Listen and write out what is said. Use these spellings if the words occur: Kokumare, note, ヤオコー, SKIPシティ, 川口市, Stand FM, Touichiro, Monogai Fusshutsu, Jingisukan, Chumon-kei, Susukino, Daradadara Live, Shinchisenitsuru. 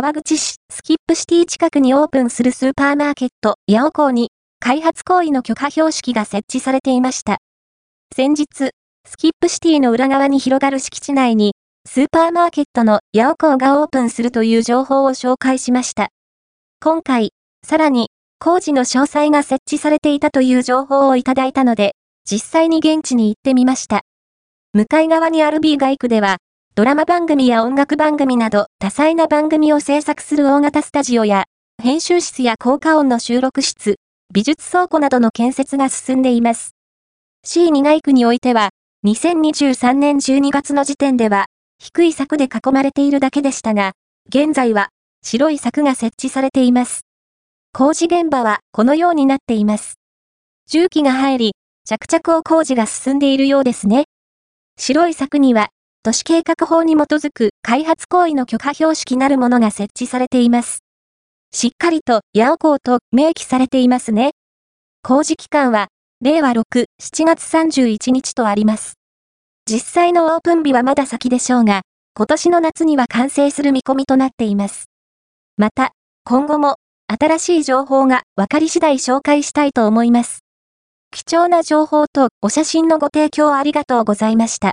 川口市スキップシティ近くにオープンするスーパーマーケットヤオコーに開発行為の許可標識が設置されていました。先日、スキップシティの裏側に広がる敷地内にスーパーマーケットのヤオコーがオープンするという情報を紹介しました。今回、さらに工事の詳細が設置されていたという情報をいただいたので、実際に現地に行ってみました。向かい側にあるB街区では、ドラマ番組や音楽番組など多彩な番組を制作する大型スタジオや、編集室や効果音の収録室、美術倉庫などの建設が進んでいます。C2 街区においては、2023年12月の時点では、低い柵で囲まれているだけでしたが、現在は白い柵が設置されています。工事現場はこのようになっています。重機が入り、着々と工事が進んでいるようですね。白い柵には、都市計画法に基づく開発行為の許可標識なるものが設置されています。しっかりとヤオコーと明記されていますね。工事期間は、令和6、7月31日とあります。実際のオープン日はまだ先でしょうが、今年の夏には完成する見込みとなっています。また、今後も、新しい情報が分かり次第紹介したいと思います。貴重な情報とお写真のご提供ありがとうございました。